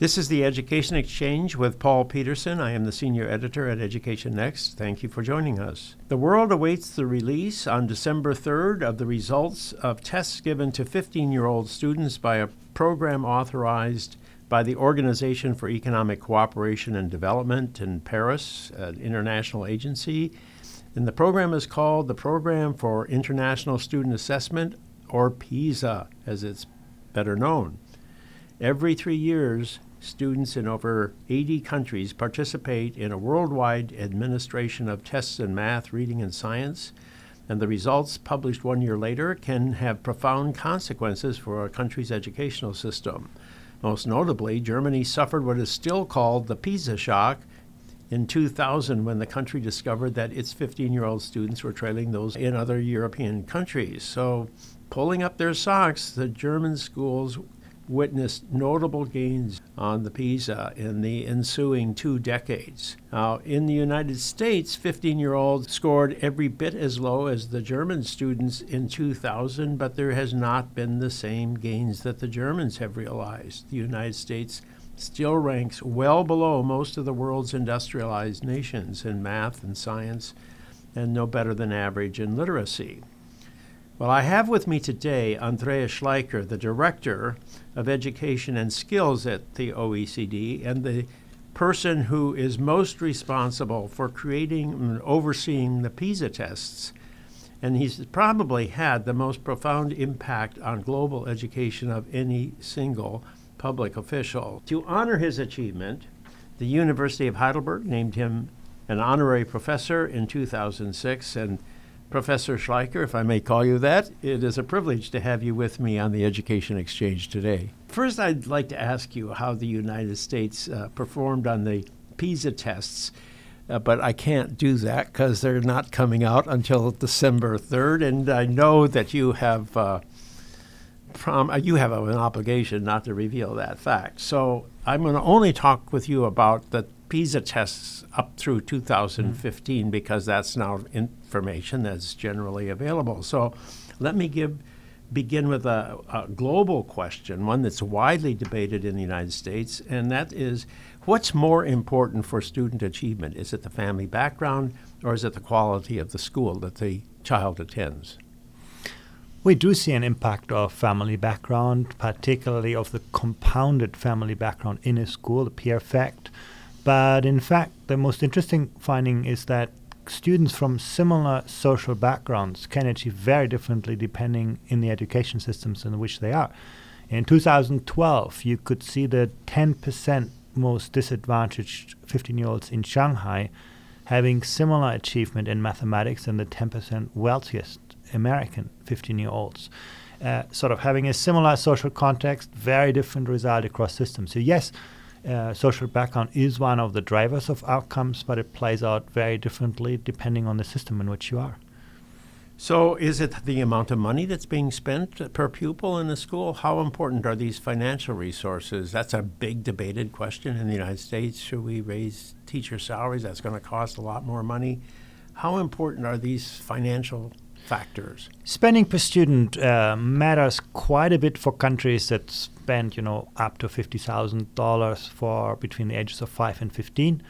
This is the Education Exchange with Paul Peterson. I am the senior editor at Education Next. Thank you for joining us. The world awaits the release on December 3rd of the results of tests given to 15-year-old students by a program authorized by the Organization for Economic Cooperation and Development in Paris, an international agency. And the program is called the Program for International Student Assessment, or PISA, as it's better known. Every 3 years, students in over 80 countries participate in a worldwide administration of tests in math, reading, and science, and the results, published 1 year later, can have profound consequences for a country's educational system. Most notably, Germany suffered what is still called the PISA shock in 2000 when the country discovered that its 15-year-old students were trailing those in other European countries. So, pulling up their socks, the German schools witnessed notable gains on the PISA in the ensuing 2 decades. Now, in the United States, 15-year-olds scored every bit as low as the German students in 2000, but there has not been the same gains that the Germans have realized. The United States still ranks well below most of the world's industrialized nations in math and science, and no better than average in literacy. Well, I have with me today Andreas Schleicher, the Director of Education and Skills at the OECD, and the person who is most responsible for creating and overseeing the PISA tests. And he's probably had the most profound impact on global education of any single public official. To honor his achievement, the University of Heidelberg named him an honorary professor in 2006, and Professor Schleicher, if I may call you that, it is a privilege to have you with me on the Education Exchange today. First, I'd like to ask you how the United States performed on the PISA tests, but I can't do that because they're not coming out until December 3rd, and I know that you have an obligation not to reveal that fact. So I'm going to only talk with you about the PISA tests up through 2015 because that's now information that's generally available. So let me begin with a global question, one that's widely debated in the United States, and that is, what's more important for student achievement? Is it the family background, or is it the quality of the school that the child attends? We do see an impact of family background, particularly of the compounded family background in a school, the peer effect. But in fact, the most interesting finding is that students from similar social backgrounds can achieve very differently depending in the education systems in which they are. In 2012, you could see the 10% most disadvantaged 15-year-olds in Shanghai having similar achievement in mathematics than the 10% wealthiest American 15-year-olds, sort of having a similar social context, very different result across systems. So yes, social background is one of the drivers of outcomes, but it plays out very differently depending on the system in which you are. So is it the amount of money that's being spent per pupil in the school? How important are these financial resources? That's a big debated question in the United States. Should we raise teacher salaries? That's going to cost a lot more money. How important are these financial factors? Spending per student matters quite a bit for countries that spend, up to $50,000 for between the ages of 5 and 15,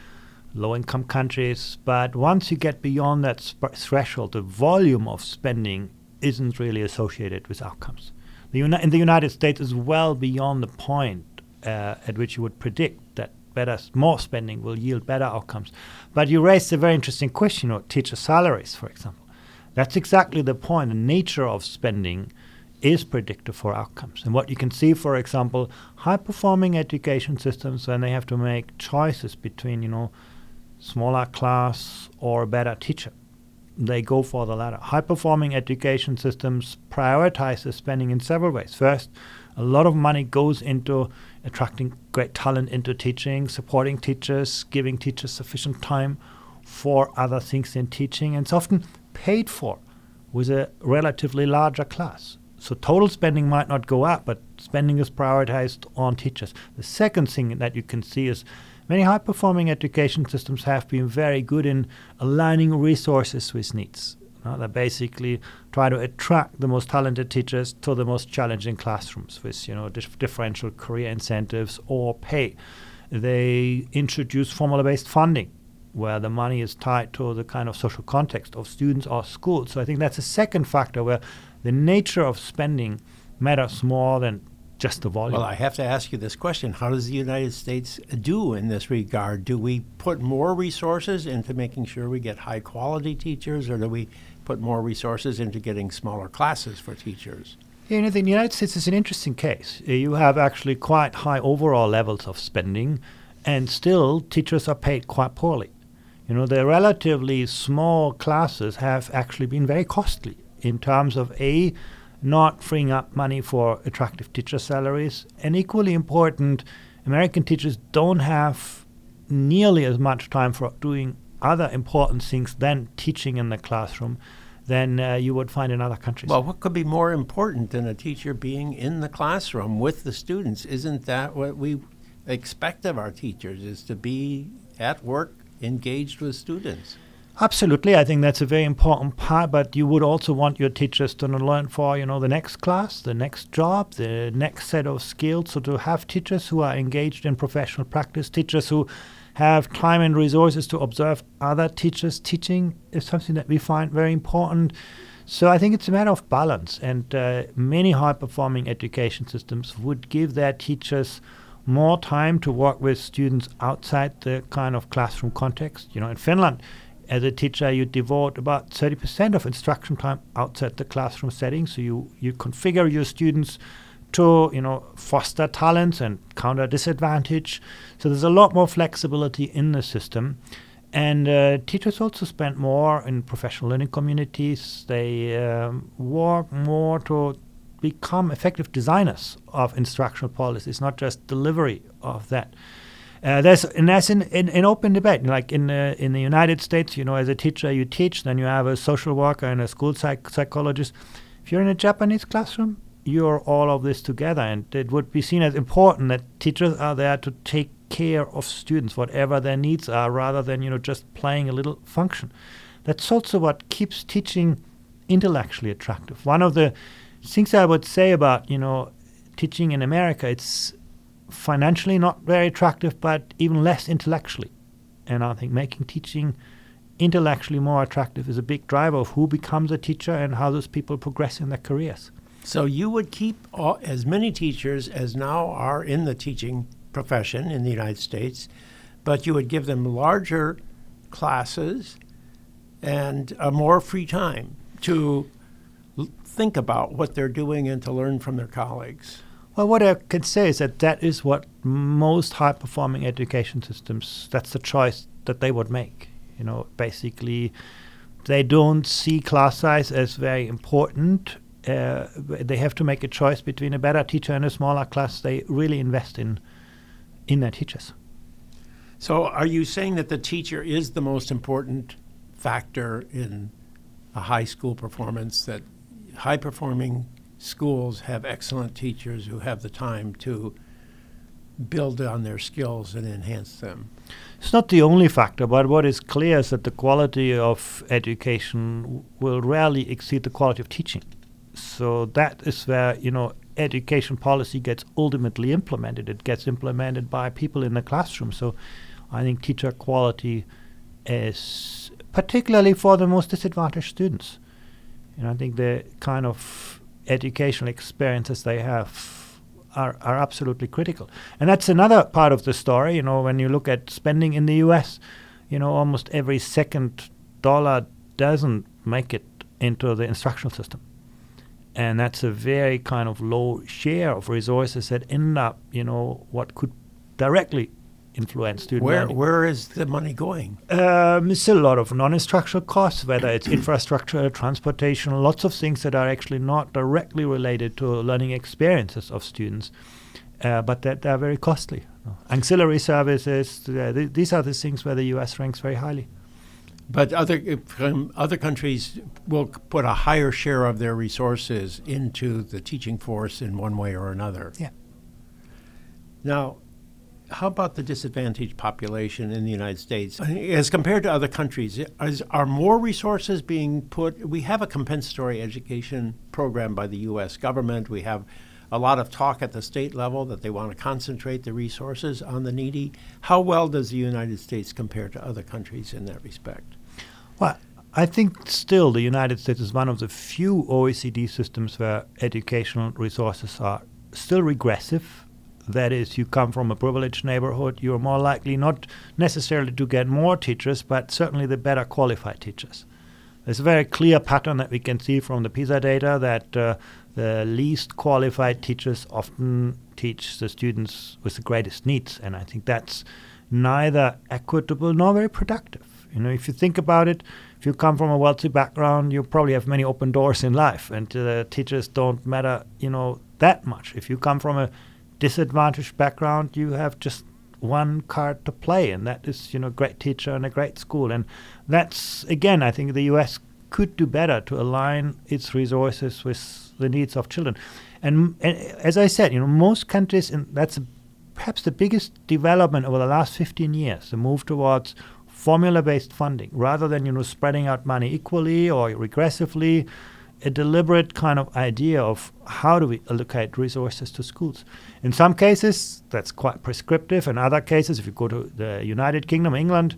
low-income countries. But once you get beyond that threshold, the volume of spending isn't really associated with outcomes. In the United States is well beyond the point at which you would predict that more spending will yield better outcomes. But you raised a very interesting question, teacher salaries, for example. That's exactly the point. The nature of spending is predictive for outcomes. And what you can see, for example, high-performing education systems, when they have to make choices between, smaller class or a better teacher, they go for the latter. High-performing education systems prioritize the spending in several ways. First, a lot of money goes into attracting great talent into teaching, supporting teachers, giving teachers sufficient time for other things than teaching, and it's often paid for with a relatively larger class. So total spending might not go up, but spending is prioritized on teachers. The second thing that you can see is many high-performing education systems have been very good in aligning resources with needs. They basically try to attract the most talented teachers to the most challenging classrooms with differential career incentives or pay. They introduce formula-based funding, where the money is tied to the kind of social context of students or schools. So I think that's a second factor where the nature of spending matters more than just the volume. Well, I have to ask you this question. How does the United States do in this regard? Do we put more resources into making sure we get high-quality teachers, or do we put more resources into getting smaller classes for teachers? The United States is an interesting case. You have actually quite high overall levels of spending, and still teachers are paid quite poorly. The relatively small classes have actually been very costly in terms of not freeing up money for attractive teacher salaries, and equally important, American teachers don't have nearly as much time for doing other important things than teaching in the classroom than you would find in other countries. Well, what could be more important than a teacher being in the classroom with the students? Isn't that what we expect of our teachers, is to be at work engaged with students? Absolutely. I think that's a very important part, but you would also want your teachers to learn for, the next class, the next job, the next set of skills. So to have teachers who are engaged in professional practice, teachers who have time and resources to observe other teachers teaching is something that we find very important. So I think it's a matter of balance, and many high-performing education systems would give their teachers more time to work with students outside the kind of classroom context. In Finland, as a teacher, you devote about 30% of instruction time outside the classroom setting. So you configure your students to, foster talents and counter disadvantage. So there's a lot more flexibility in the system. And teachers also spend more in professional learning communities. They work more to become effective designers of instructional policies, not just delivery of that. There's an open debate. Like in the United States, as a teacher you teach, then you have a social worker and a school psychologist. If you're in a Japanese classroom, you're all of this together, and it would be seen as important that teachers are there to take care of students, whatever their needs are, rather than just playing a little function. That's also what keeps teaching intellectually attractive. One of the things I would say about teaching in America, it's financially not very attractive, but even less intellectually. And I think making teaching intellectually more attractive is a big driver of who becomes a teacher and how those people progress in their careers. So you would keep as many teachers as now are in the teaching profession in the United States, but you would give them larger classes and more free time to think about what they're doing and to learn from their colleagues. Well, what I can say is that is what most high-performing education systems, that's the choice that they would make. Basically, they don't see class size as very important. They have to make a choice between a better teacher and a smaller class. They really invest in their teachers. So are you saying that the teacher is the most important factor in a high school performance, that high-performing schools have excellent teachers who have the time to build on their skills and enhance them? It's not the only factor, but what is clear is that the quality of education will rarely exceed the quality of teaching. So that is where, education policy gets ultimately implemented. It gets implemented by people in the classroom. So I think teacher quality is particularly for the most disadvantaged students. And I think the kind of educational experiences they have are absolutely critical. And that's another part of the story. When you look at spending in the US, almost every second dollar doesn't make it into the instructional system. And that's a very kind of low share of resources that end up, what could directly influence student learning. Where is the money going? It's a lot of non-instructional costs, whether it's infrastructure, transportation, lots of things that are actually not directly related to learning experiences of students, but that are very costly. Ancillary services, these are the things where the U.S. ranks very highly. But other countries will put a higher share of their resources into the teaching force in one way or another. Yeah. Now, How about the disadvantaged population in the United States? As compared to other countries, are more resources being put? We have a compensatory education program by the U.S. government. We have a lot of talk at the state level that they want to concentrate the resources on the needy. How well does the United States compare to other countries in that respect? Well, I think still the United States is one of the few OECD systems where educational resources are still regressive. That is, you come from a privileged neighborhood, you're more likely not necessarily to get more teachers, but certainly the better qualified teachers. There's a very clear pattern that we can see from the PISA data that the least qualified teachers often teach the students with the greatest needs. And I think that's neither equitable nor very productive. You know, if you think about it, if you come from a wealthy background, you probably have many open doors in life, and teachers don't matter, you know, that much. If you come from a disadvantaged background, you have just one card to play, and that is, you know, a great teacher and a great school. And that's, again, I think the U.S. could do better to align its resources with the needs of children. And as I said, you know, most countries, and that's perhaps the biggest development over the last 15 years, the move towards formula-based funding, rather than, you know, spreading out money equally or regressively, a deliberate kind of idea of how do we allocate resources to schools. In some cases, that's quite prescriptive. In other cases, if you go to the United Kingdom, England,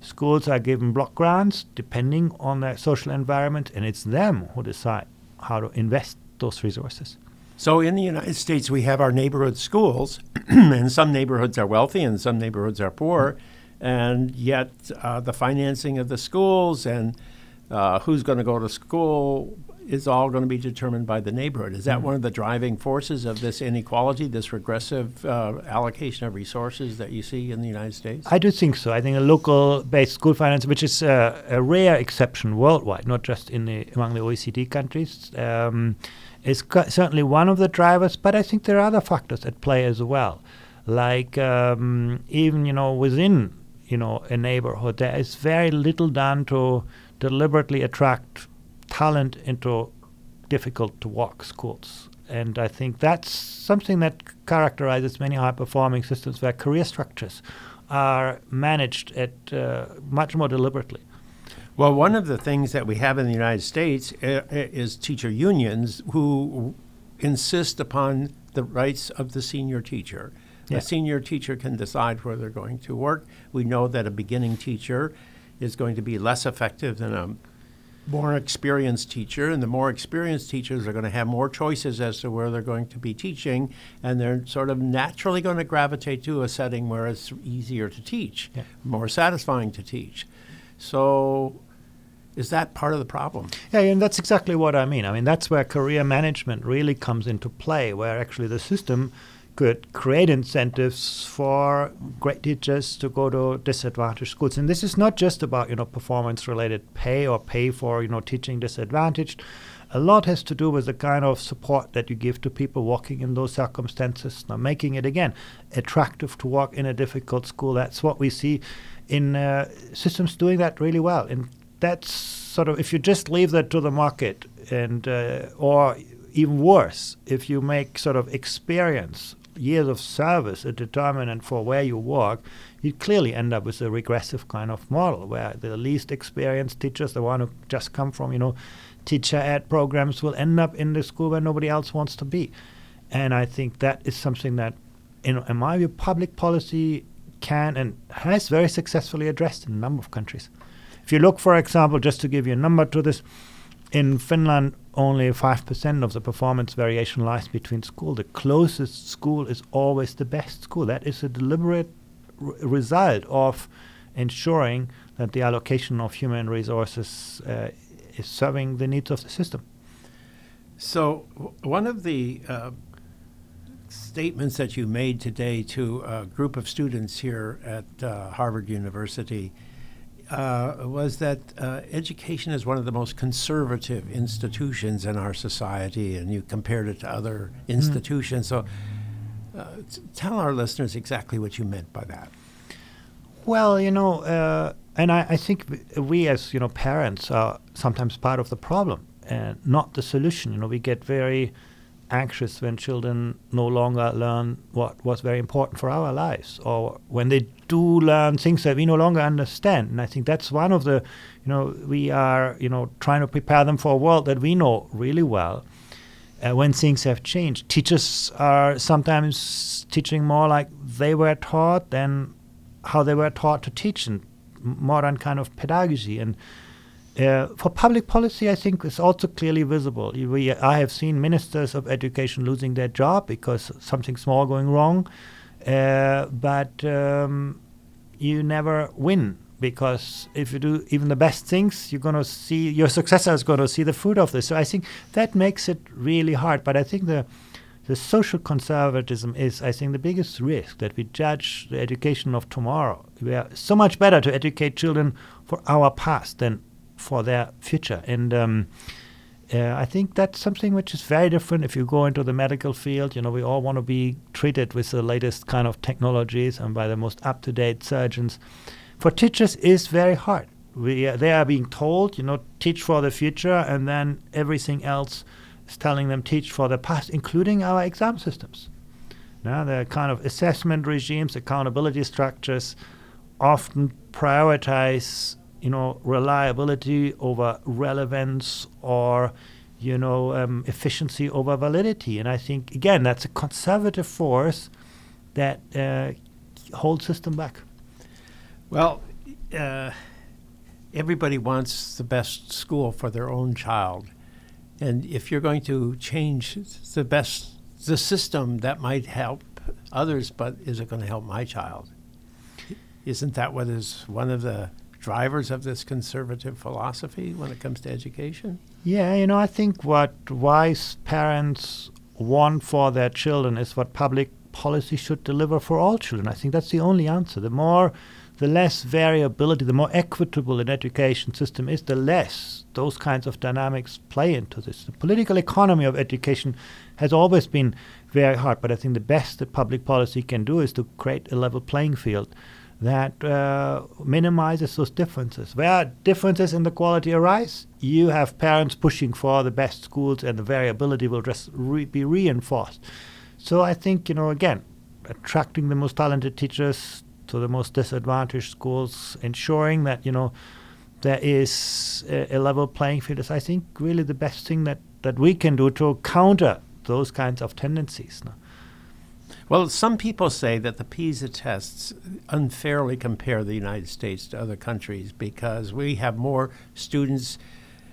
schools are given block grants depending on their social environment, and it's them who decide how to invest those resources. So in the United States, we have our neighborhood schools, and some neighborhoods are wealthy and some neighborhoods are poor, and yet the financing of the schools and who's going to go to school is all going to be determined by the neighborhood. Is that one of the driving forces of this inequality, this regressive allocation of resources that you see in the United States? I do think so. I think a local-based school finance, which is a rare exception worldwide, not just among the OECD countries, is certainly one of the drivers, but I think there are other factors at play as well. Like even, you know, within, you know, a neighborhood, there is very little done to deliberately attract talent into difficult-to-walk schools. And I think that's something that characterizes many high-performing systems where career structures are managed at much more deliberately. Well, one of the things that we have in the United States is teacher unions who insist upon the rights of the senior teacher. Yeah. A senior teacher can decide where they're going to work. We know that a beginning teacher is going to be less effective than a more experienced teacher, and the more experienced teachers are going to have more choices as to where they're going to be teaching, and they're sort of naturally going to gravitate to a setting where it's easier to teach, yeah, more satisfying to teach. So is that part of the problem? Yeah, and that's exactly what I mean. I mean, that's where career management really comes into play, where actually the system could create incentives for great teachers to go to disadvantaged schools. And this is not just about, you know, performance-related pay or pay for, you know, teaching disadvantaged. A lot has to do with the kind of support that you give to people working in those circumstances. Now, making it, again, attractive to work in a difficult school. That's what we see in systems doing that really well. And that's sort of, if you just leave that to the market and, or even worse, if you make sort of experience, years of service, a determinant for where you work, you clearly end up with a regressive kind of model where the least experienced teachers, the one who just come from, you know, teacher ed programs, will end up in the school where nobody else wants to be. And I think that is something that, in my view, public policy can and has very successfully addressed in a number of countries. If you look, for example, just to give you a number to this, in Finland, only 5% of the performance variation lies between schools. The closest school is always the best school. That is a deliberate result of ensuring that the allocation of human resources is serving the needs of the system. So one of the statements that you made today to a group of students here at Harvard University was that education is one of the most conservative institutions in our society, and you compared it to other institutions. So tell our listeners exactly what you meant by that. Well, you know, and I think we as, you know, parents are sometimes part of the problem and not the solution. You know, we get very anxious when children no longer learn what was very important for our lives, or when they do learn things that we no longer understand. And I think that's one of the, we are, trying to prepare them for a world that we know really well. When things have changed, teachers are sometimes teaching more like they were taught than how they were taught to teach, and modern kind of pedagogy. And for public policy, I think it's also clearly visible. I have seen ministers of education losing their job because something small going wrong, but you never win, because if you do even the best things, you're going to see, your successor is going to see the fruit of this. So I think that makes it really hard. But I think the social conservatism is, I think, the biggest risk, that we judge the education of tomorrow. We are so much better to educate children for our past than for their future. And I think that's something which is very different if you go into the medical field. We all want to be treated with the latest kind of technologies and by the most up-to-date surgeons. For teachers, it's very hard. They are being told, teach for the future, and then everything else is telling them teach for the past, including our exam systems. Now, the kind of assessment regimes, accountability structures often prioritize reliability over relevance, or efficiency over validity. And I think, again, that's a conservative force that holds system back. Well, everybody wants the best school for their own child, and if you're going to change the system, that might help others, but is it going to help my child? Isn't that what is one of the drivers of this conservative philosophy when it comes to education? Yeah, I think what wise parents want for their children is what public policy should deliver for all children. I think that's the only answer. The less variability, the more equitable an education system is, the less those kinds of dynamics play into this. The political economy of education has always been very hard, but I think the best that public policy can do is to create a level playing field that minimizes those differences. Where differences in the quality arise, you have parents pushing for the best schools, and the variability will just be reinforced. So I think, again, attracting the most talented teachers to the most disadvantaged schools, ensuring that, there is a level playing field, is, I think, really the best thing that we can do to counter those kinds of tendencies. No? Well, some people say that the PISA tests unfairly compare the United States to other countries because we have more students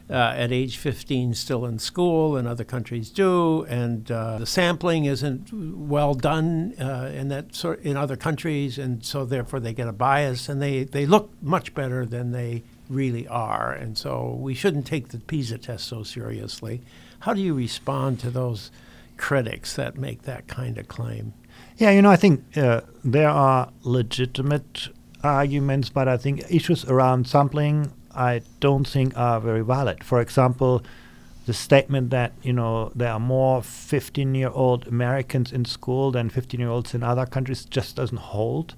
at age 15 still in school than other countries do, and the sampling isn't well done in other countries, and so therefore they get a bias, and they look much better than they really are, and so we shouldn't take the PISA test so seriously. How do you respond to those critics that make that kind of claim? Yeah, I think there are legitimate arguments, but I think issues around sampling I don't think are very valid. For example, the statement that, there are more 15-year-old Americans in school than 15-year-olds in other countries just doesn't hold.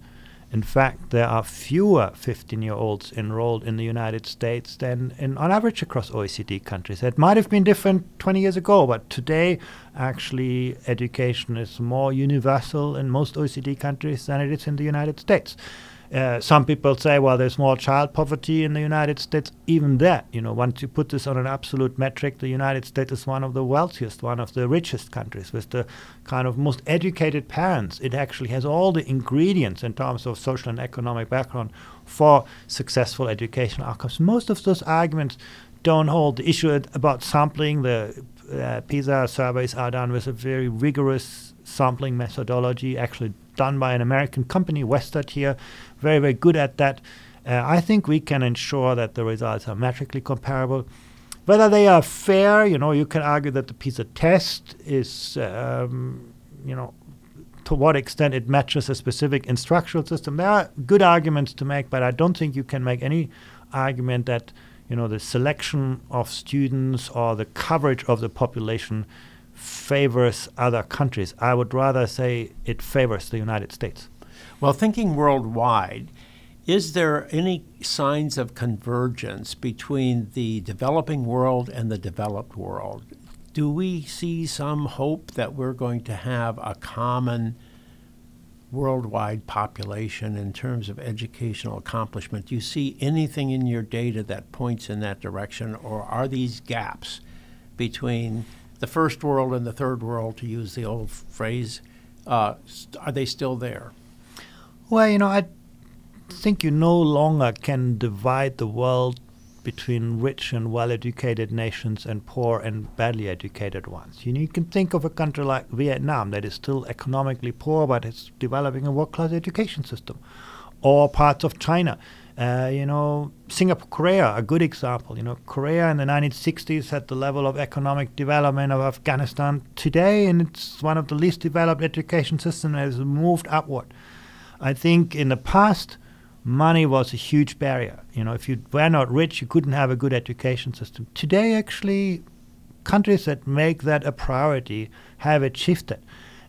In fact, there are fewer 15-year-olds enrolled in the United States than on average across OECD countries. That might have been different 20 years ago, but today, actually, education is more universal in most OECD countries than it is in the United States. Some people say, well, there's more child poverty in the United States. Even that, once you put this on an absolute metric, the United States is one of the wealthiest, one of the richest countries with the kind of most educated parents. It actually has all the ingredients in terms of social and economic background for successful educational outcomes. Most of those arguments don't hold. The issue about sampling, the PISA surveys are done with a very rigorous sampling methodology, actually done by an American company, Westat here, very, very good at that. I think we can ensure that the results are metrically comparable. Whether they are fair, you can argue that the PISA test is, to what extent it matches a specific instructional system. There are good arguments to make, but I don't think you can make any argument that, the selection of students or the coverage of the population favors other countries. I would rather say it favors the United States. Well, thinking worldwide, is there any signs of convergence between the developing world and the developed world? do we see some hope that we're going to have a common worldwide population in terms of educational accomplishment? Do you see anything in your data that points in that direction, or are these gaps between the first world and the third world, to use the old phrase, are they still there? Well, you know, I think you no longer can divide the world between rich and well-educated nations and poor and badly educated ones. You know, you can think of a country like Vietnam that is still economically poor, but it's developing a world-class education system, or parts of China. You know, Singapore, Korea, a good example. You know, Korea in the 1960s had the level of economic development of Afghanistan today, and it's one of the least developed education systems that has moved upward. I think in the past, money was a huge barrier. You know, if you were not rich, you couldn't have a good education system. Today, actually, countries that make that a priority have it shifted.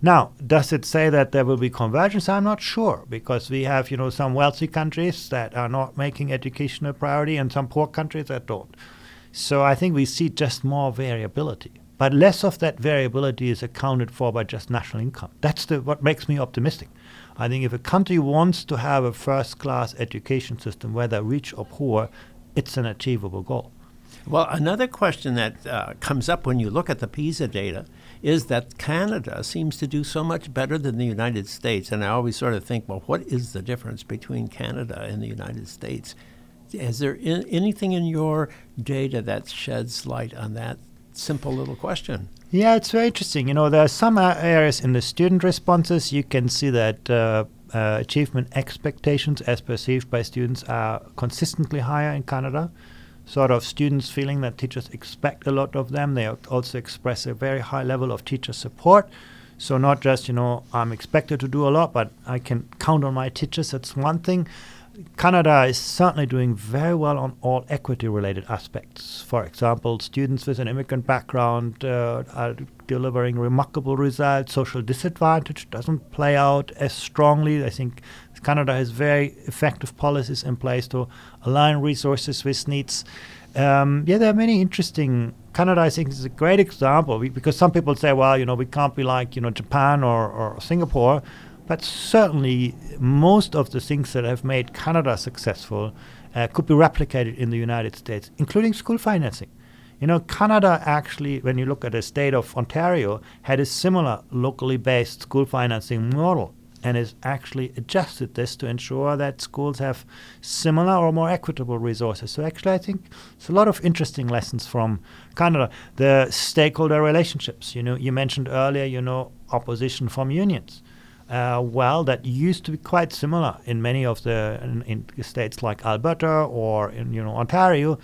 Now, does it say that there will be convergence? I'm not sure, because we have, you know, some wealthy countries that are not making education a priority and some poor countries that don't. So I think we see just more variability. But less of that variability is accounted for by just national income. That's what makes me optimistic. I think if a country wants to have a first-class education system, whether rich or poor, it's an achievable goal. Well, another question that comes up when you look at the PISA data is that Canada seems to do so much better than the United States. And I always sort of think, well, what is the difference between Canada and the United States? Is there anything in your data that sheds light on that simple little question? Yeah, it's very interesting. You know, there are some areas in the student responses. You can see that achievement expectations as perceived by students are consistently higher in Canada. Sort of students feeling that teachers expect a lot of them. They also express a very high level of teacher support. So not just, you know, I'm expected to do a lot, but I can count on my teachers. That's one thing. Canada is certainly doing very well on all equity-related aspects. For example, students with an immigrant background are delivering remarkable results. Social disadvantage doesn't play out as strongly. I think Canada has very effective policies in place to align resources with needs. Yeah, there are many interesting. Canada, I think, is a great example because some people say, well, you know, we can't be like, you know, Japan or Singapore. But certainly most of the things that have made Canada successful could be replicated in the United States, including school financing. You know, Canada actually, when you look at the state of Ontario, had a similar locally based school financing model and has actually adjusted this to ensure that schools have similar or more equitable resources. So actually, I think it's a lot of interesting lessons from Canada. The stakeholder relationships, you know, you mentioned earlier, you know, opposition from unions. Well, that used to be quite similar in many of the in states like Alberta or in, you know, Ontario,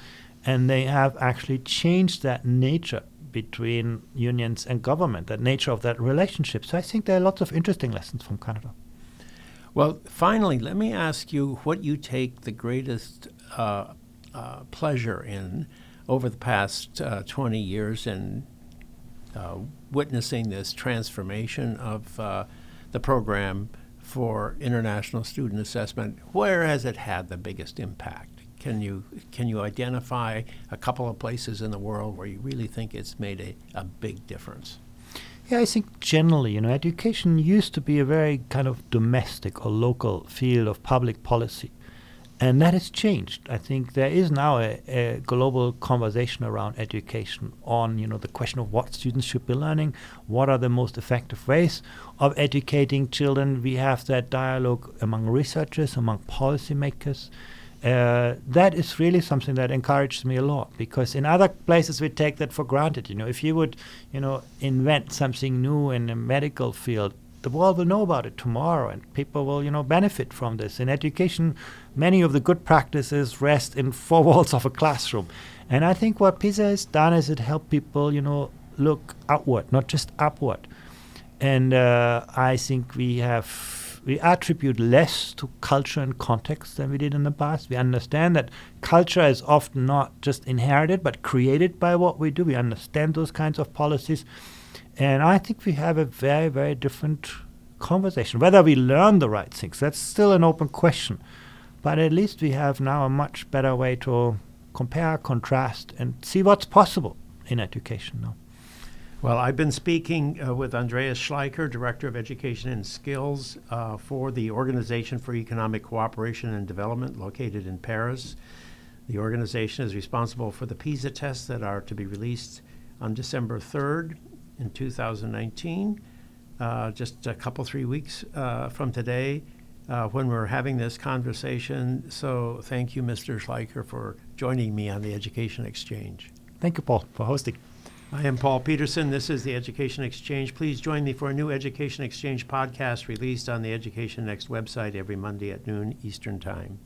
and they have actually changed that nature between unions and government, that nature of that relationship. So I think there are lots of interesting lessons from Canada. Well, finally, let me ask you what you take the greatest pleasure in over the past 20 years in witnessing this transformation of the program for international student assessment. Where has it had the biggest impact? Can you identify a couple of places in the world where you really think it's made a big difference? Yeah, I think generally, you know, education used to be a very kind of domestic or local field of public policy. And that has changed. I think there is now a global conversation around education on, you know, the question of what students should be learning, what are the most effective ways of educating children. We have that dialogue among researchers, among policymakers. That is really something that encourages me a lot, because in other places we take that for granted. You know, if you would, you know, invent something new in the medical field, the world will know about it tomorrow, and people will, you know, benefit from this. In education, many of the good practices rest in four walls of a classroom. And I think what PISA has done is it helped people, you know, look outward, not just upward. And I think we attribute less to culture and context than we did in the past. We understand that culture is often not just inherited, but created by what we do. We understand those kinds of policies. And I think we have a very, very different conversation. Whether we learn the right things, that's still an open question. But at least we have now a much better way to compare, contrast, and see what's possible in education now. Well, I've been speaking with Andreas Schleicher, Director of Education and Skills for the Organization for Economic Cooperation and Development located in Paris. The organization is responsible for the PISA tests that are to be released on December 3rd in 2019, just a couple, 3 weeks from today when we're having this conversation. So thank you, Mr. Schleicher, for joining me on the Education Exchange. Thank you, Paul, for hosting. I am Paul Peterson. This is the Education Exchange. Please join me for a new Education Exchange podcast released on the Education Next website every Monday at noon Eastern Time.